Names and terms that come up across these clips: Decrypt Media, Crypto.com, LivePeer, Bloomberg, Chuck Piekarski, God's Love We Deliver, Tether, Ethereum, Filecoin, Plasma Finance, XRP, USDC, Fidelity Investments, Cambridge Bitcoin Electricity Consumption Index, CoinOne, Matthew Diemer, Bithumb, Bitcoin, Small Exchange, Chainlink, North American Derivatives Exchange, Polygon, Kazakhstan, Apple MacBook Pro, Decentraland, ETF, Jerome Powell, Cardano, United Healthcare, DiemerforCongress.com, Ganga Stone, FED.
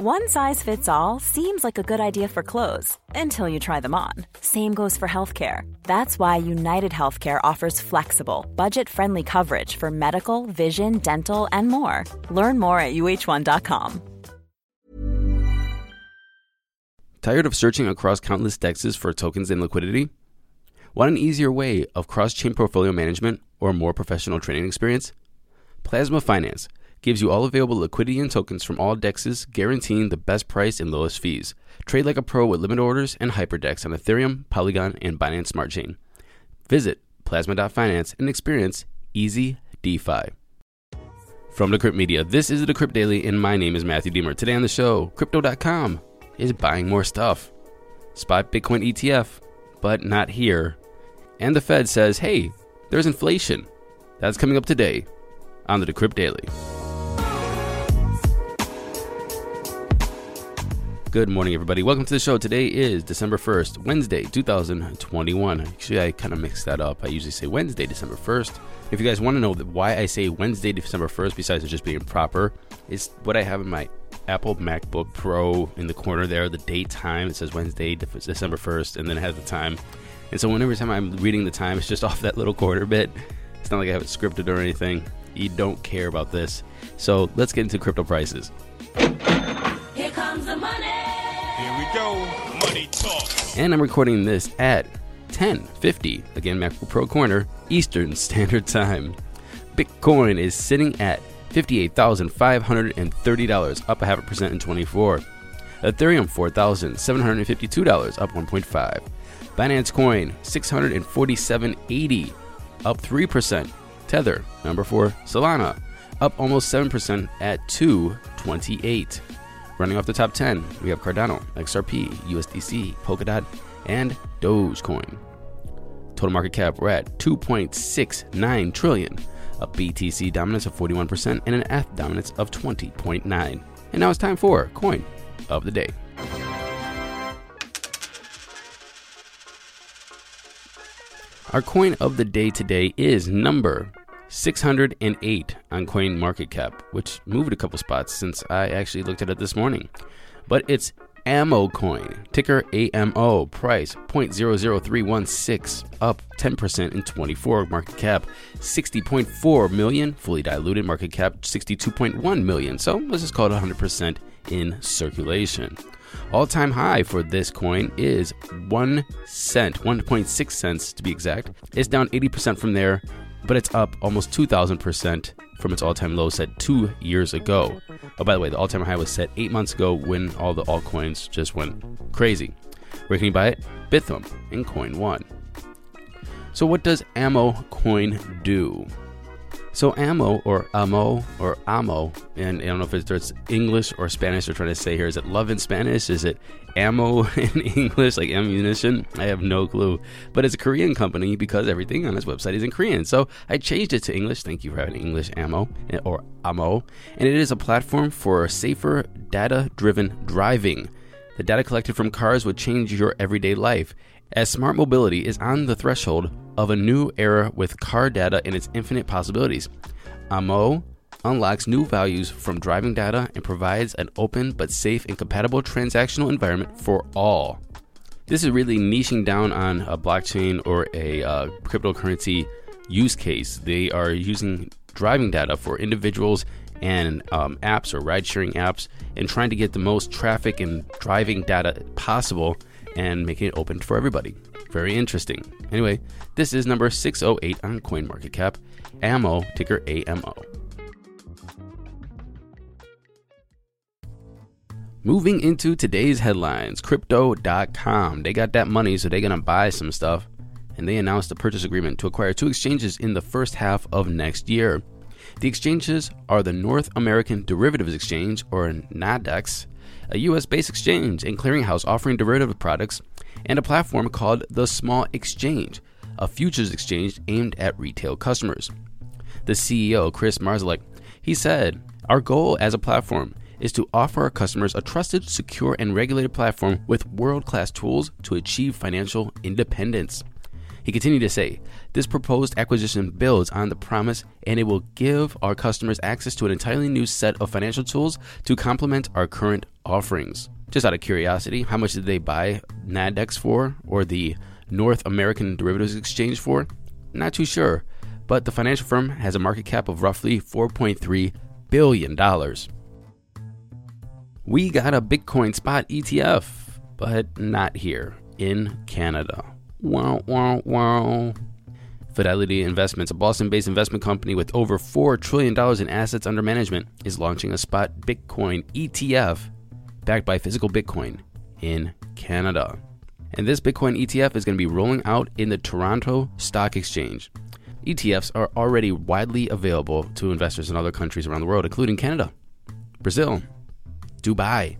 One size fits all seems like a good idea for clothes until you try them on. Same goes for healthcare. That's why United Healthcare offers flexible, budget-friendly coverage for medical, vision, dental, and more. Learn more at uh1.com. Tired of searching across countless dexes for tokens and liquidity? Want an easier way of cross-chain portfolio management or a more professional trading experience? Plasma Finance gives you all available liquidity and tokens from all DEXs, guaranteeing the best price and lowest fees. Trade like a pro with limit orders and HyperDex on Ethereum, Polygon, and Binance Smart Chain. Visit plasma.finance and experience easy DeFi. From Decrypt Media, this is the Decrypt Daily, and my name is Matthew Diemer. Today on the show, Crypto.com is buying more stuff. Spot Bitcoin ETF, but not here. And the Fed says, hey, there's inflation. That's coming up today on the Decrypt Daily. Good morning, everybody. Welcome to the show. Today is December 1st, Wednesday, 2021. Actually, I kind of mixed that up. I usually say Wednesday, December 1st. If you guys want to know why I say Wednesday, December 1st, besides it just being proper, it's what I have in my Apple MacBook Pro in the corner there, the date time. It says Wednesday, December 1st, and then it has the time. And so whenever time I'm reading the time, it's just off that little quarter bit. It's not like I have it scripted or anything. You don't care about this. So let's get into crypto prices. Here comes the money. Go money talk. And I'm recording this at 10:50, again MacBook Pro corner, Eastern Standard Time. Bitcoin is sitting at $58,530, up 0.5% in 24. Ethereum $4,752, up 1.5. Binance Coin $647.80, up 3%. Tether number 4, Solana up almost 7% at $2.28. Running off the top 10, we have Cardano, XRP, USDC, Polkadot, and Dogecoin. Total market cap, we're at $2.69 trillion, a BTC dominance of 41% and an ETH dominance of 20.9%. And now it's time for Coin of the Day. Our Coin of the Day today is number 608 on CoinMarketCap, which moved a couple spots since I actually looked at it this morning. But it's AMO Coin, ticker AMO, price $0.00316, up 10% in 24, market cap $60.4 million, fully diluted market cap $62.1 million. So let's just call it 100% in circulation. All-time high for this coin is 1 cent, 1.6 cents to be exact. It's down 80% from there, but it's up almost 2,000% from its all-time low set 2 years ago. Oh, by the way, the all-time high was set 8 months ago when all the altcoins just went crazy. Where can you buy it? Bithumb and CoinOne. So what does AMO Coin do? So AMO, and I don't know if it's English or Spanish they're trying to say here. Is it love in Spanish? Is it ammo in English, like ammunition? I have no clue. But it's a Korean company because everything on its website is in Korean. So I changed it to English. Thank you for having English ammo, or AMO. And it is a platform for safer data-driven driving. The data collected from cars would change your everyday life, as smart mobility is on the threshold of a new era with car data and its infinite possibilities. AMO unlocks new values from driving data and provides an open but safe and compatible transactional environment for all. This is really niching down on a blockchain or a cryptocurrency use case. They are using driving data for individuals and apps or ride-sharing apps and trying to get the most traffic and driving data possible and making it open for everybody. Very interesting. Anyway, this is number 608 on CoinMarketCap, AMO, ticker AMO. Moving into today's headlines, Crypto.com. They got that money, so they're going to buy some stuff. And they announced a purchase agreement to acquire 2 exchanges in the first half of next year. The exchanges are the North American Derivatives Exchange, or NADEX, a U.S.-based exchange and clearinghouse offering derivative products, and a platform called the Small Exchange, a futures exchange aimed at retail customers. The CEO, Chris Marzalek, he said, "Our goal as a platform is to offer our customers a trusted, secure, and regulated platform with world-class tools to achieve financial independence." He continued to say, "This proposed acquisition builds on the promise, and it will give our customers access to an entirely new set of financial tools to complement our current offerings." Just out of curiosity, how much did they buy Nadex for, or the North American Derivatives Exchange for? Not too sure, but the financial firm has a market cap of roughly $4.3 billion. We got a Bitcoin spot ETF, but not here in Canada. Wow, wow, wow. Fidelity Investments, a Boston-based investment company with over $4 trillion in assets under management, is launching a spot Bitcoin ETF backed by physical Bitcoin in Canada. And this Bitcoin ETF is going to be rolling out in the Toronto Stock Exchange. ETFs are already widely available to investors in other countries around the world, including Canada, Brazil, Dubai.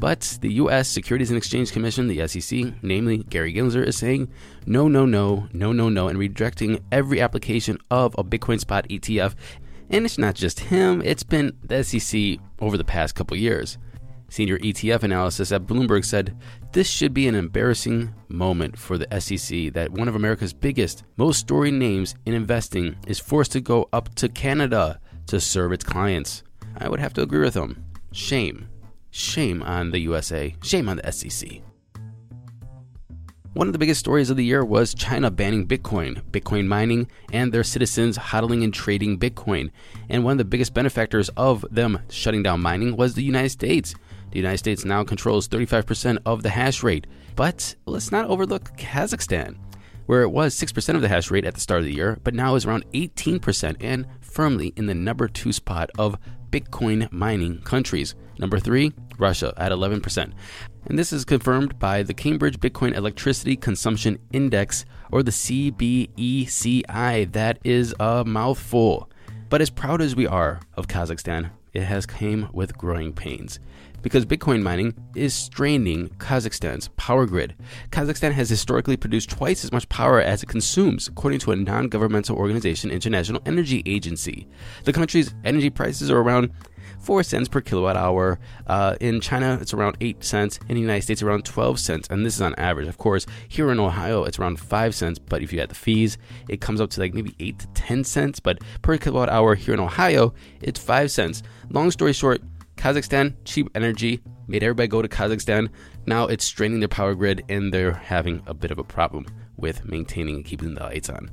But the U.S. Securities and Exchange Commission, the SEC, namely Gary Gensler, is saying no, and rejecting every application of a Bitcoin spot ETF. And it's not just him, it's been the SEC over the past couple years. Senior ETF analysis at Bloomberg said, "This should be an embarrassing moment for the SEC that one of America's biggest, most storied names in investing is forced to go up to Canada to serve its clients." I would have to agree with him. Shame. Shame on the USA. Shame on the SEC. One of the biggest stories of the year was China banning Bitcoin, Bitcoin mining, and their citizens hodling and trading Bitcoin. And one of the biggest benefactors of them shutting down mining was the United States. The United States now controls 35% of the hash rate. But let's not overlook Kazakhstan, where it was 6% of the hash rate at the start of the year, but now is around 18% and firmly in the number 2 spot of Bitcoin mining countries. Number 3, Russia at 11%. And this is confirmed by the Cambridge Bitcoin Electricity Consumption Index, or the CBECI. That is a mouthful. But as proud as we are of Kazakhstan, it has came with growing pains, because Bitcoin mining is straining Kazakhstan's power grid. Kazakhstan has historically produced twice as much power as it consumes, according to a non-governmental organization, International Energy Agency. The country's energy prices are around 4 cents per kilowatt hour. In China, it's around 8 cents. In the United States, around 12 cents. And this is on average, of course. Here in Ohio, it's around 5 cents. But if you add the fees, it comes up to like maybe 8 to 10 cents. But per kilowatt hour here in Ohio, it's 5 cents. Long story short, Kazakhstan, cheap energy, made everybody go to Kazakhstan. Now it's straining their power grid, and they're having a bit of a problem with maintaining and keeping the lights on.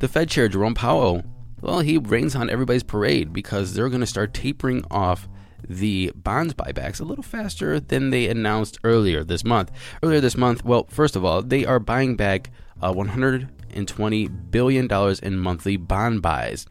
The Fed Chair, Jerome Powell, well, he rains on everybody's parade because they're going to start tapering off the bonds buybacks a little faster than they announced earlier this month. Well, first of all, they are buying back $120 billion in monthly bond buys.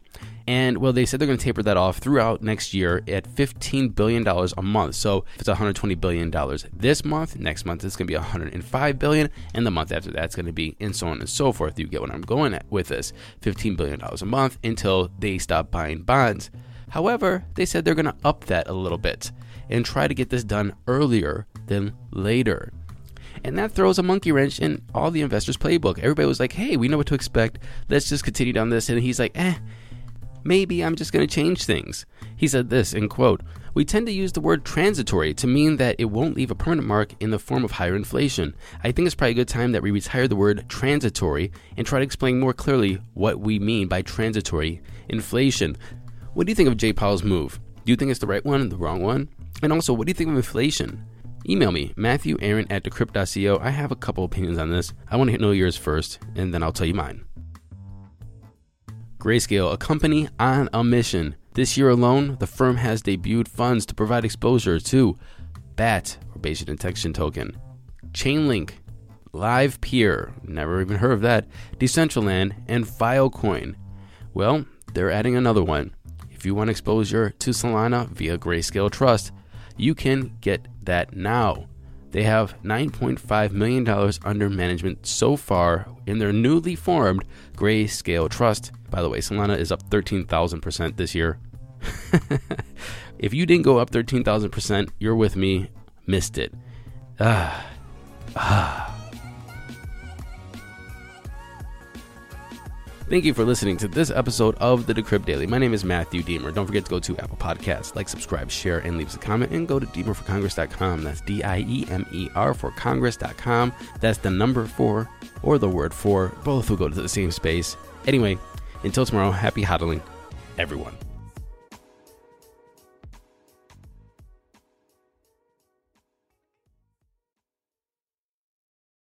And, well, they said they're going to taper that off throughout next year at $15 billion a month. So if it's $120 billion this month, next month it's going to be $105 billion, and the month after that's going to be, and so on and so forth. You get what I'm going at with this. $15 billion a month until they stop buying bonds. However, they said they're going to up that a little bit and try to get this done earlier than later. And that throws a monkey wrench in all the investors' playbook. Everybody was like, hey, we know what to expect. Let's just continue down this. And he's like, maybe I'm just going to change things. He said this, in quote, "We tend to use the word transitory to mean that it won't leave a permanent mark in the form of higher inflation. I think it's probably a good time that we retire the word transitory and try to explain more clearly what we mean by transitory inflation." What do you think of Jay Powell's move? Do you think it's the right one, the wrong one? And also, what do you think of inflation? Email me, MatthewAaron@decrypt.co. I have a couple opinions on this. I want to know yours first, and then I'll tell you mine. Grayscale, a company on a mission. This year alone, the firm has debuted funds to provide exposure to BAT, or Bayesian Detection Token, Chainlink, LivePeer, never even heard of that, Decentraland, and Filecoin. Well, they're adding another one. If you want exposure to Solana via Grayscale Trust, you can get that now. They have $9.5 million under management so far in their newly formed Grayscale Trust. By the way, Solana is up 13,000% this year. If you didn't go up 13,000%, you're with me, missed it. Thank you for listening to this episode of the Decrypt Daily. My name is Matthew Diemer. Don't forget to go to Apple Podcasts, like, subscribe, share, and leave us a comment. And go to DiemerForCongress.com. That's D-I-E-M-E-R for Congress.com. That's the number 4 or the word 4. Both will go to the same space. Anyway, until tomorrow, happy hodling, everyone.